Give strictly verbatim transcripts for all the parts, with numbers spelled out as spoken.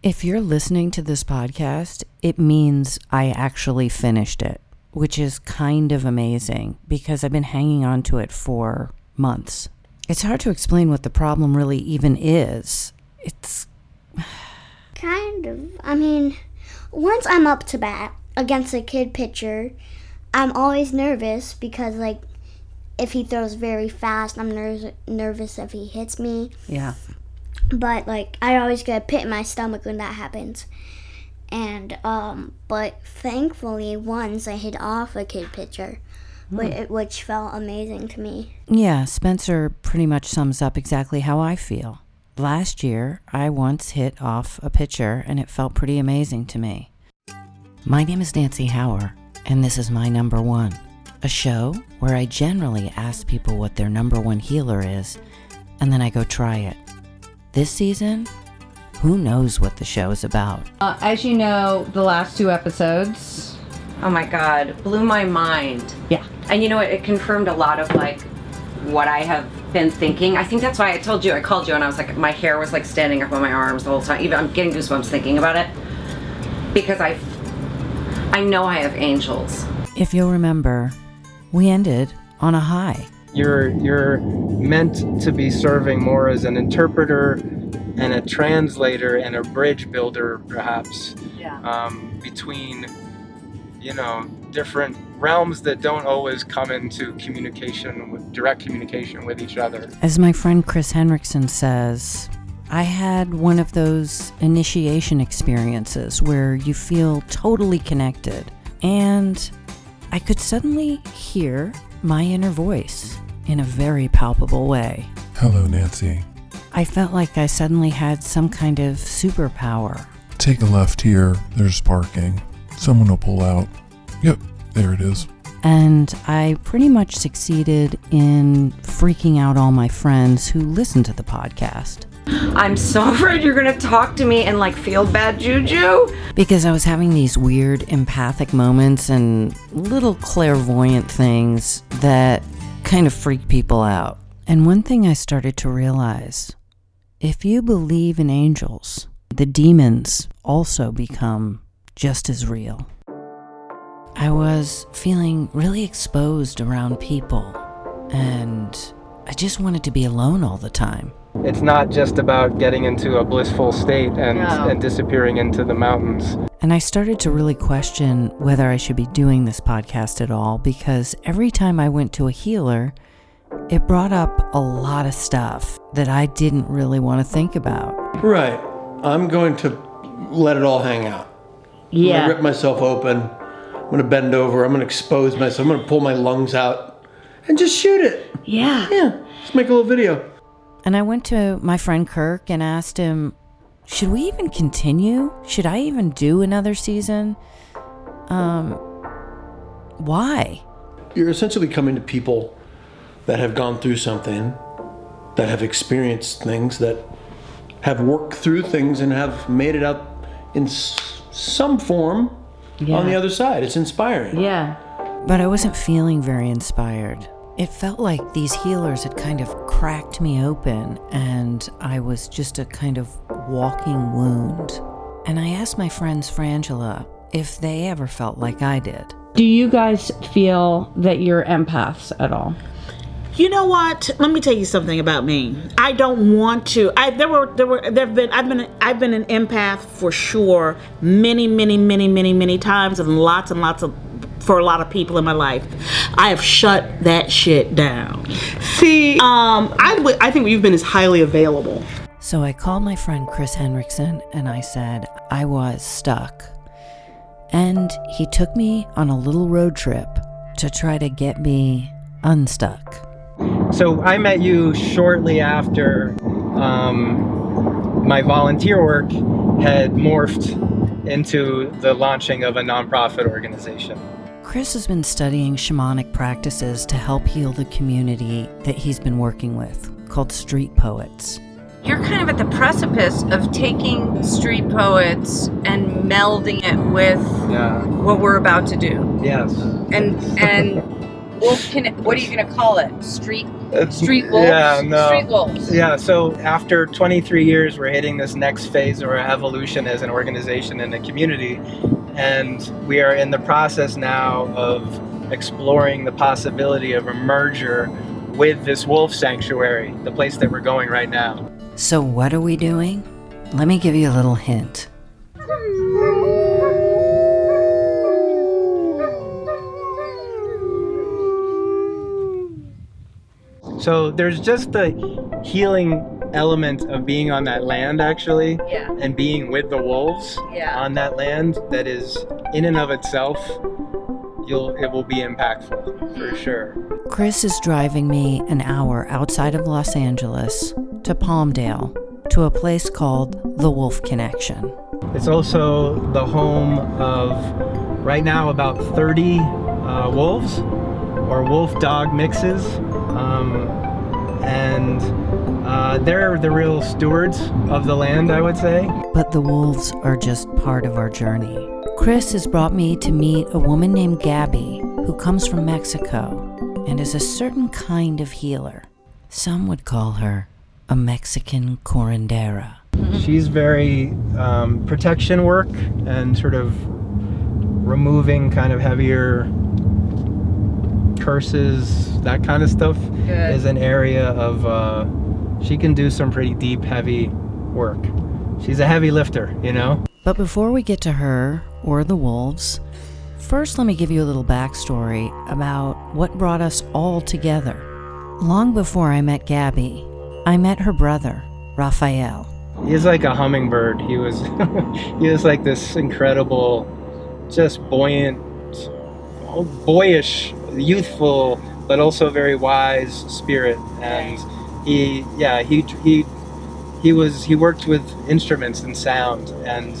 If you're listening to this podcast, it means I actually finished it, which is kind of amazing because I've been hanging on to it for months. It's hard to explain what the problem really even is. It's kind of, I mean, once I'm up to bat against a kid pitcher, I'm always nervous because, like, if he throws very fast, I'm ner- nervous if he hits me. Yeah. But, like, I always get a pit in my stomach when that happens. And, um, but thankfully, once I hit off a kid pitcher, mm. which felt amazing to me. Yeah, Spencer pretty much sums up exactly how I feel. Last year, I once hit off a pitcher, and it felt pretty amazing to me. My name is Nancy Hauer, and this is My Number One, a show where I generally ask people what their number one healer is, and then I go try it. This season, who knows what the show is about? Uh, as you know, the last two episodes, oh my God, blew my mind. Yeah. And you know what? It confirmed a lot of, like, what I have been thinking. I think that's why I told you, I called you and I was like, my hair was like standing up on my arms the whole time. Even I'm getting goosebumps thinking about it because I, I know I have angels. If you'll remember, we ended on a high. You're you're meant to be serving more as an interpreter and a translator and a bridge builder, perhaps, yeah. um, between, you know, different realms that don't always come into communication, with direct communication with each other. As my friend Chris Henriksen says, I had one of those initiation experiences where you feel totally connected, and I could suddenly hear my inner voice in a very palpable way. Hello, Nancy. I felt like I suddenly had some kind of superpower. Take a left here. There's parking. Someone will pull out. Yep, there it is. And I pretty much succeeded in freaking out all my friends who listen to the podcast. I'm so afraid you're going to talk to me and, like, feel bad juju. Because I was having these weird empathic moments and little clairvoyant things that kind of freak people out. And one thing I started to realize, if you believe in angels, the demons also become just as real. I was feeling really exposed around people, and I just wanted to be alone all the time. It's not just about getting into a blissful state and, no. and disappearing into the mountains. And I started to really question whether I should be doing this podcast at all, because every time I went to a healer, it brought up a lot of stuff that I didn't really want to think about. Right. I'm going to let it all hang out. Yeah. I'm going to rip myself open. I'm going to bend over. I'm going to expose myself. I'm going to pull my lungs out and just shoot it. Yeah. Yeah. Just make a little video. And I went to my friend Kirk and asked him, should we even continue? Should I even do another season? Um, why? You're essentially coming to people that have gone through something, that have experienced things, that have worked through things and have made it up in s- some form yeah. on the other side. It's inspiring. Yeah. But I wasn't feeling very inspired. It felt like these healers had kind of cracked me open, and I was just a kind of walking wound. And I asked my friends Frangela if they ever felt like I did. Do you guys feel that you're empaths at all? You know what? Let me tell you something about me. I don't want to. I there were there were there've been I've been I've been an empath for sure many many many many many times and lots and lots of. For a lot of people in my life, I have shut that shit down. See, um, I, w- I think what you've been is highly available. So I called my friend Chris Henriksen and I said I was stuck. And he took me on a little road trip to try to get me unstuck. So I met you shortly after um, my volunteer work had morphed into the launching of a nonprofit organization. Chris has been studying shamanic practices to help heal the community that he's been working with, called Street Poets. You're kind of at the precipice of taking Street Poets and melding it with yeah. what we're about to do. Yes. And and Wolf Conne- what are you going to call it? Street Street Wolves? Yeah, no. Street Wolves. Yeah, so after twenty-three years, we're hitting this next phase of our evolution as an organization and a community. And we are in the process now of exploring the possibility of a merger with this wolf sanctuary, the place that we're going right now. So what are we doing? Let me give you a little hint. So there's just the healing element of being on that land, actually, yeah. and being with the wolves yeah. on that land that is, in and of itself, you'll, it will be impactful, for sure. Chris is driving me an hour outside of Los Angeles to Palmdale, to a place called The Wolf Connection. It's also the home of, right now, about thirty uh, wolves, or wolf-dog mixes. Um, and uh, they're the real stewards of the land, I would say. But the wolves are just part of our journey. Chris has brought me to meet a woman named Gabby, who comes from Mexico and is a certain kind of healer. Some would call her a Mexican curandera. She's very um, protection work and sort of removing kind of heavier curses, that kind of stuff. Good. Is an area of, uh, she can do some pretty deep, heavy work. She's a heavy lifter, you know? But before we get to her or the wolves, first let me give you a little backstory about what brought us all together. Long before I met Gabby, I met her brother, Rafael. He's like a hummingbird. He was, he was like this incredible, just buoyant, boyish, youthful, but also very wise spirit. And he, yeah, he he he was he worked with instruments and sound, and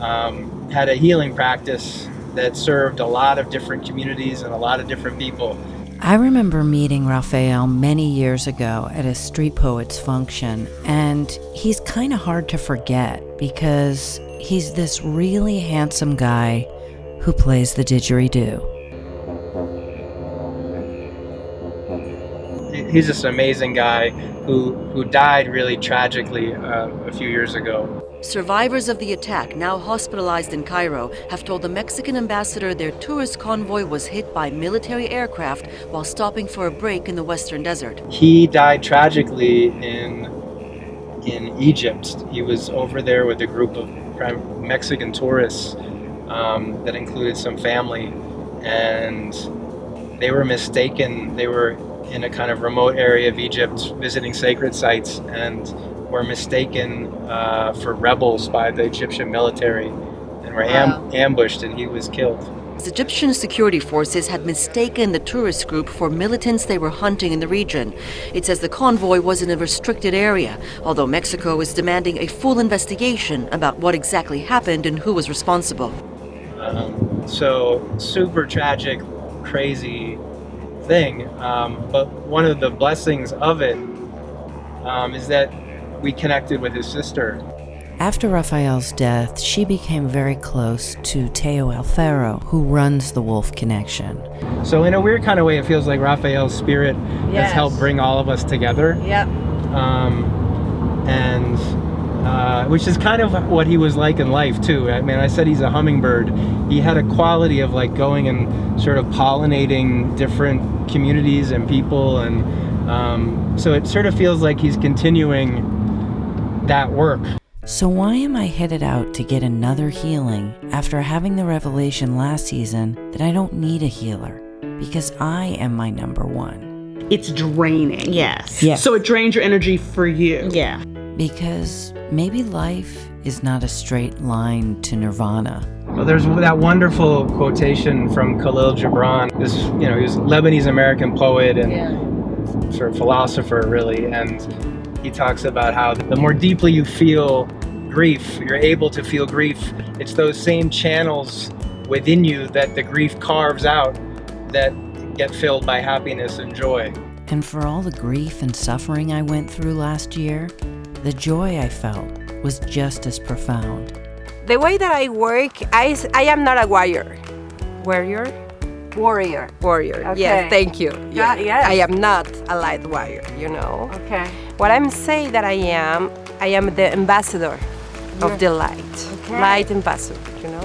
um, had a healing practice that served a lot of different communities and a lot of different people. I remember meeting Rafael many years ago at a Street Poets function, and he's kind of hard to forget because he's this really handsome guy who plays the didgeridoo. He's just an amazing guy who who died really tragically uh, a few years ago. Survivors of the attack, now hospitalized in Cairo, have told the Mexican ambassador their tourist convoy was hit by military aircraft while stopping for a break in the western desert. He died tragically in in Egypt. He was over there with a group of Mexican tourists um, that included some family, and they were mistaken. They were in a kind of remote area of Egypt visiting sacred sites, and were mistaken uh, for rebels by the Egyptian military, and were am- ambushed, and he was killed. The Egyptian security forces had mistaken the tourist group for militants they were hunting in the region. It says the convoy was in a restricted area, although Mexico is demanding a full investigation about what exactly happened and who was responsible. Um, so, super tragic, crazy thing, um, but one of the blessings of it um, is that we connected with his sister. After Rafael's death, she became very close to Teo Alfaro, who runs the Wolf Connection. So in a weird kind of way, it feels like Rafael's spirit yes. has helped bring all of us together. Yep. Um, and uh, which is kind of what he was like in life too. I mean, I said he's a hummingbird. He had a quality of like going and sort of pollinating different communities and people, and um, so it sort of feels like he's continuing that work. So why am I headed out to get another healing after having the revelation last season that I don't need a healer because I am my number one? It's draining. Yes. yes. So it drains your energy for you. Yeah. Because maybe life is not a straight line to nirvana. Well, there's that wonderful quotation from Khalil Gibran. This, you know, he was a Lebanese-American poet and yeah. sort of philosopher, really, and he talks about how the more deeply you feel grief, you're able to feel grief, it's those same channels within you that the grief carves out that get filled by happiness and joy. And for all the grief and suffering I went through last year, the joy I felt was just as profound. The way that I work, I, I am not a warrior. Warrior? Warrior. Warrior, okay. Yes, thank you. Yeah, yes. I am not a light warrior, you know. Okay. What I'm saying that I am, I am the ambassador of yes. the light. Okay. Light ambassador, you know.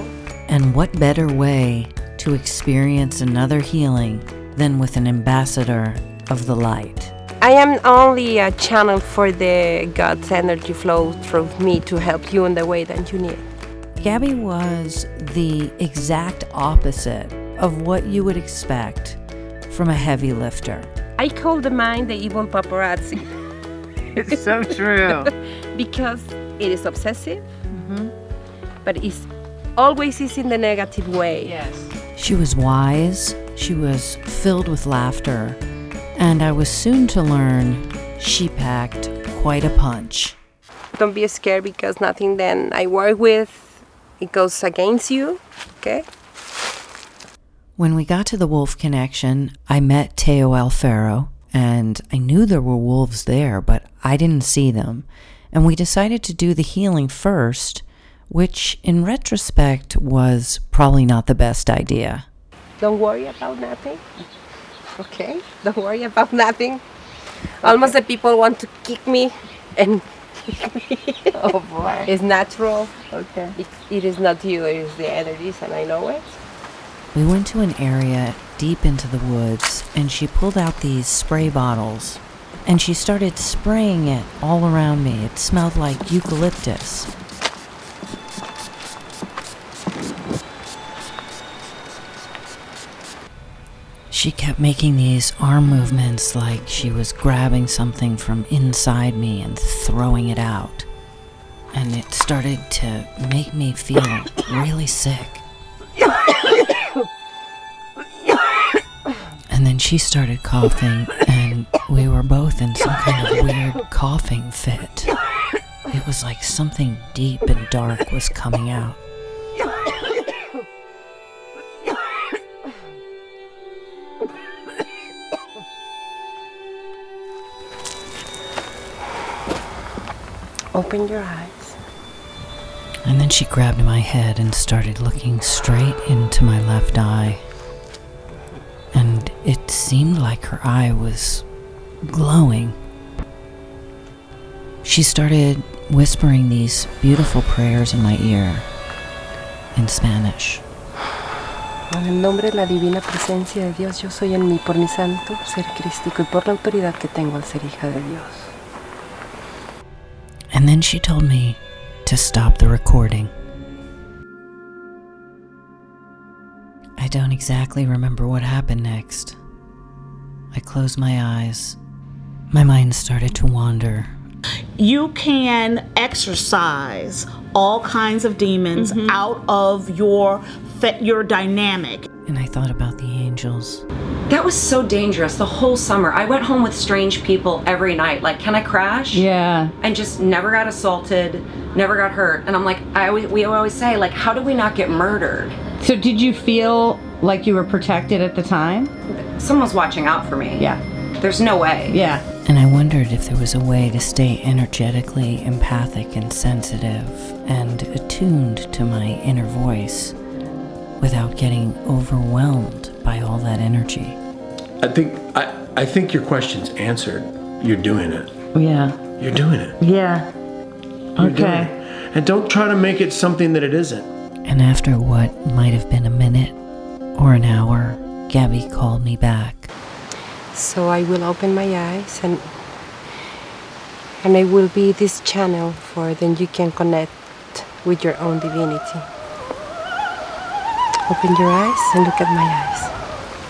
And what better way to experience another healing than with an ambassador of the light? I am only a channel for the God's energy flow through me to help you in the way that you need. Gabby was the exact opposite of what you would expect from a heavy lifter. I call the mind the evil paparazzi. It's so true. Because it is obsessive, mm-hmm. but it always is in the negative way. Yes. She was wise, she was filled with laughter, and I was soon to learn she packed quite a punch. Don't be scared because nothing then I work with, it goes against you, okay? When we got to the Wolf Connection, I met Teo Alfaro, and I knew there were wolves there, but I didn't see them. And we decided to do the healing first, which in retrospect was probably not the best idea. Don't worry about nothing. Okay, don't worry about nothing. Okay. Almost the people want to kick me and kick me. Oh boy. It's natural. Okay. It, it is not you, it is the energies, and I know it. We went to an area deep into the woods, and she pulled out these spray bottles, and she started spraying it all around me. It smelled like eucalyptus. She kept making these arm movements like she was grabbing something from inside me and throwing it out. And it started to make me feel really sick. And then she started coughing, and we were both in some kind of weird coughing fit. It was like something deep and dark was coming out. Open your eyes. And then she grabbed my head and started looking straight into my left eye. And it seemed like her eye was glowing. She started whispering these beautiful prayers in my ear in Spanish. En el nombre de la divina presencia de Dios, yo soy en mí por mi santo ser crístico y por la autoridad que tengo al ser hija de Dios. And then she told me to stop the recording. I don't exactly remember what happened next. I closed my eyes. My mind started to wander. You can exorcise all kinds of demons mm-hmm. out of your your dynamic. And I thought about the angels. That was so dangerous the whole summer. I went home with strange people every night. Like, can I crash? Yeah. And just never got assaulted, never got hurt. And I'm like, I we always say, like, how do we not get murdered? So did you feel like you were protected at the time? Someone's watching out for me. Yeah. There's no way. Yeah. And I wondered if there was a way to stay energetically empathic and sensitive and attuned to my inner voice without getting overwhelmed by all that energy. I think I, I think your question's answered. You're doing it. Yeah. You're doing it. Yeah. You're okay. It. And don't try to make it something that it isn't. And after what might have been a minute or an hour, Gabby called me back. So I will open my eyes and and I will be this channel for then you can connect with your own divinity. Open your eyes and look at my eyes.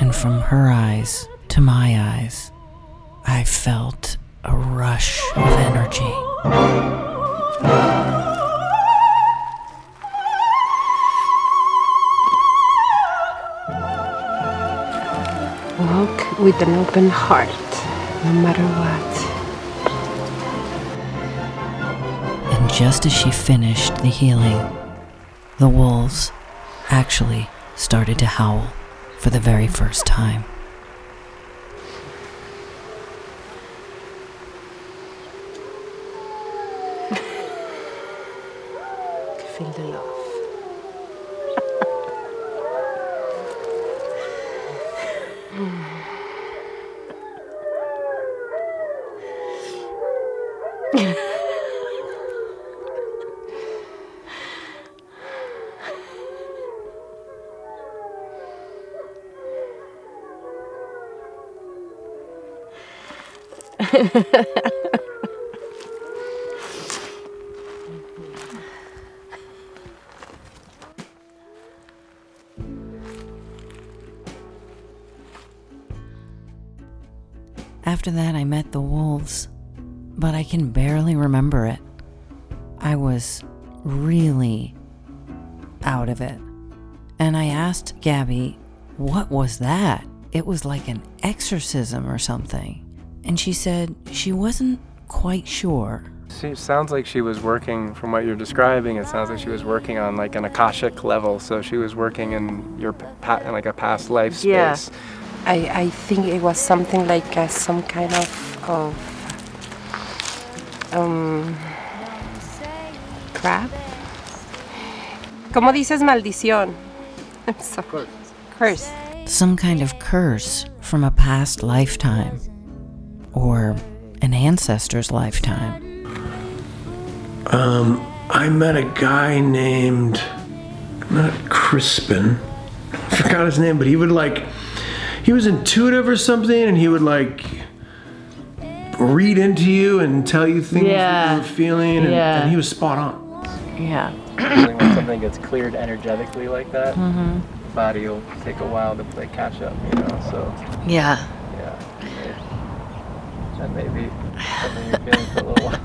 And from her eyes to my eyes, I felt a rush of energy. Walk with an open heart, no matter what. Just as she finished the healing, the wolves actually started to howl for the very first time. Feel the love. After that, I met the wolves, but I can barely remember it. I was really out of it. And I asked Gabby, what was that? It was like an exorcism or something. And she said she wasn't quite sure. It sounds like she was working, from what you're describing, it sounds like she was working on like an Akashic level. So she was working in your pa- in like a past life space. Yeah. I, I think it was something like uh, some kind of, of um, crap. ¿Cómo dices maldición? I'm sorry. Curse. Some kind of curse from a past lifetime. Or an ancestor's lifetime. Um, I met a guy named, not Crispin, I forgot his name, but he would like, he was intuitive or something, and he would like read into you and tell you things yeah. that you were feeling, and, yeah. and he was spot on. Yeah. When something gets cleared energetically like that, mm-hmm. the body will take a while to play catch up, you know, so. Yeah. That may be something you're feeling for a little while.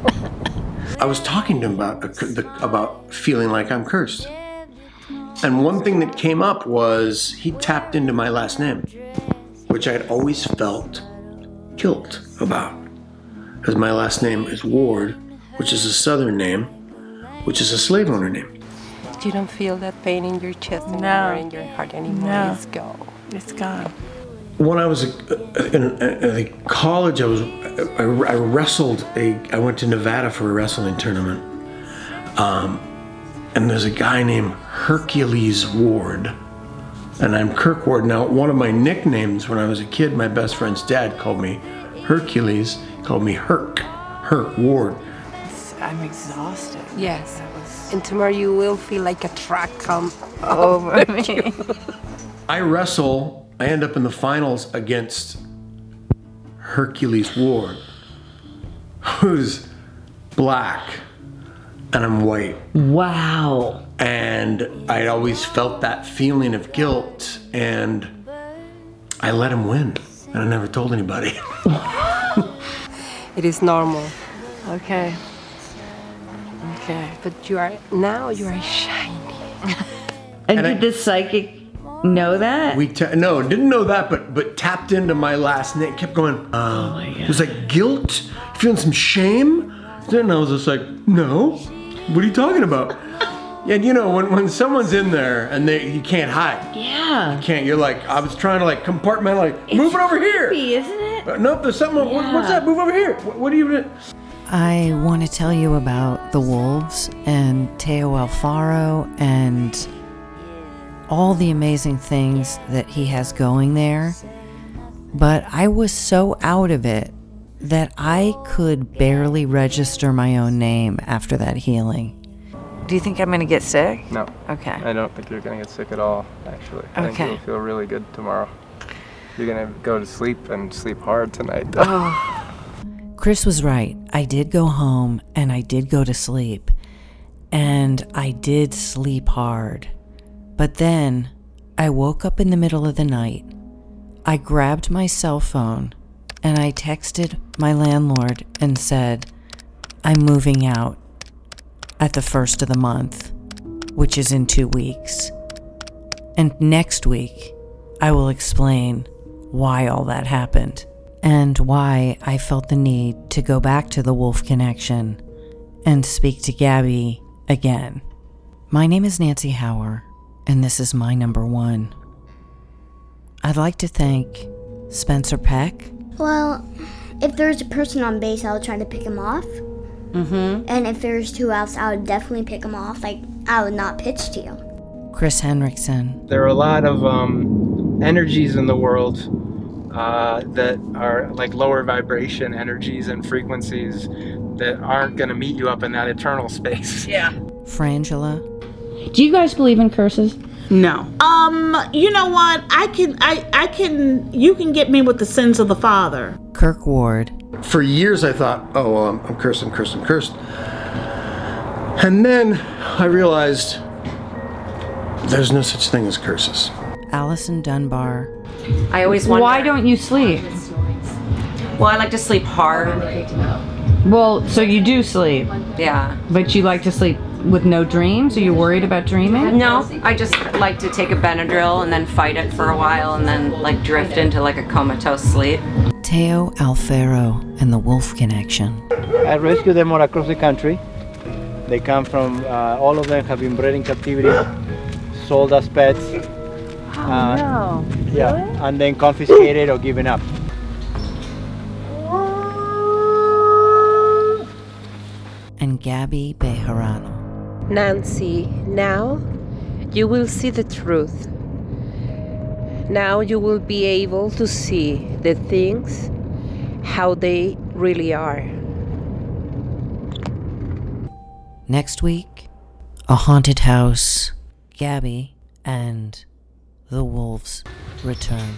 I was talking to him about, about feeling like I'm cursed. And one thing that came up was he tapped into my last name, which I had always felt guilt about. Because my last name is Ward, which is a southern name, which is a slave owner name. You don't feel that pain in your chest anymore, no. in your heart anymore. No. It's gone. It's gone. When I was in, in college, I was I, I wrestled a. I went to Nevada for a wrestling tournament, um, and there's a guy named Hercules Ward, and I'm Kirk Ward now. One of my nicknames when I was a kid, my best friend's dad called me Hercules, called me Herc, Herc Ward. I'm exhausted. Yes, I was. And tomorrow you will feel like a truck come over me. I wrestle. I end up in the finals against Hercules Ward, who's black, and I'm white. Wow. And I always felt that feeling of guilt, and I let him win, and I never told anybody. It is normal. Okay. Okay. But you are, now you are shiny. and, and did I, this psychic know that? We ta- no, didn't know that, but but tapped into my last name. Kept going. Uh, oh my God. It was like guilt, feeling some shame. Then I was just like, no, what are you talking about? And you know, when, when someone's in there and they you can't hide. Yeah. You can't. You're like, I was trying to like compartmentalize. Like, move it over creepy, here. Isn't it? Uh, nope. There's something. Yeah. What, what's that? Move over here. What, what are you? I want to tell you about the wolves and Teo Alfaro and all the amazing things that he has going there, but I was so out of it that I could barely register my own name after that healing. Do you think I'm gonna get sick? No. Okay. I don't think you're gonna get sick at all, actually. I okay. think you'll feel really good tomorrow. You're gonna go to sleep and sleep hard tonight. Oh. Chris was right. I did go home and I did go to sleep, and I did sleep hard. But then, I woke up in the middle of the night. I grabbed my cell phone and I texted my landlord and said, I'm moving out at the first of the month, which is in two weeks. And next week, I will explain why all that happened and why I felt the need to go back to the Wolf Connection and speak to Gabby again. My name is Nancy Hauer. And this is my number one. I'd like to thank Spencer Peck. Well, if there's a person on base, I would try to pick him off. Mm-hmm. And if there's two outs, I would definitely pick him off. Like, I would not pitch to you. Chris Henriksen. There are a lot of um, energies in the world uh, that are like lower vibration energies and frequencies that aren't going to meet you up in that eternal space. Yeah. Frangela. Do you guys believe in curses? No. Um, you know what? I can, I, I can, you can get me with the sins of the father. Kirk Ward. For years I thought, oh, well, I'm, I'm cursed, I'm cursed, I'm cursed. And then I realized there's no such thing as curses. Allison Dunbar. I always wonder, why don't you sleep? Well, I like to sleep hard. Well, so you do sleep. Yeah. But you like to sleep with no dreams? Are you worried about dreaming? No, I just like to take a Benadryl and then fight it for a while and then like drift into like a comatose sleep. Teo Alfaro and the Wolf Connection. I rescue them all across the country. They come from, uh, all of them have been bred in captivity, sold as pets. Uh, oh, no. Yeah, really? And then confiscated or given up. And Gabby Bejarano. Nancy, now you will see the truth. Now you will be able to see the things, how they really are. Next week, a haunted house, Gabby, and the wolves return.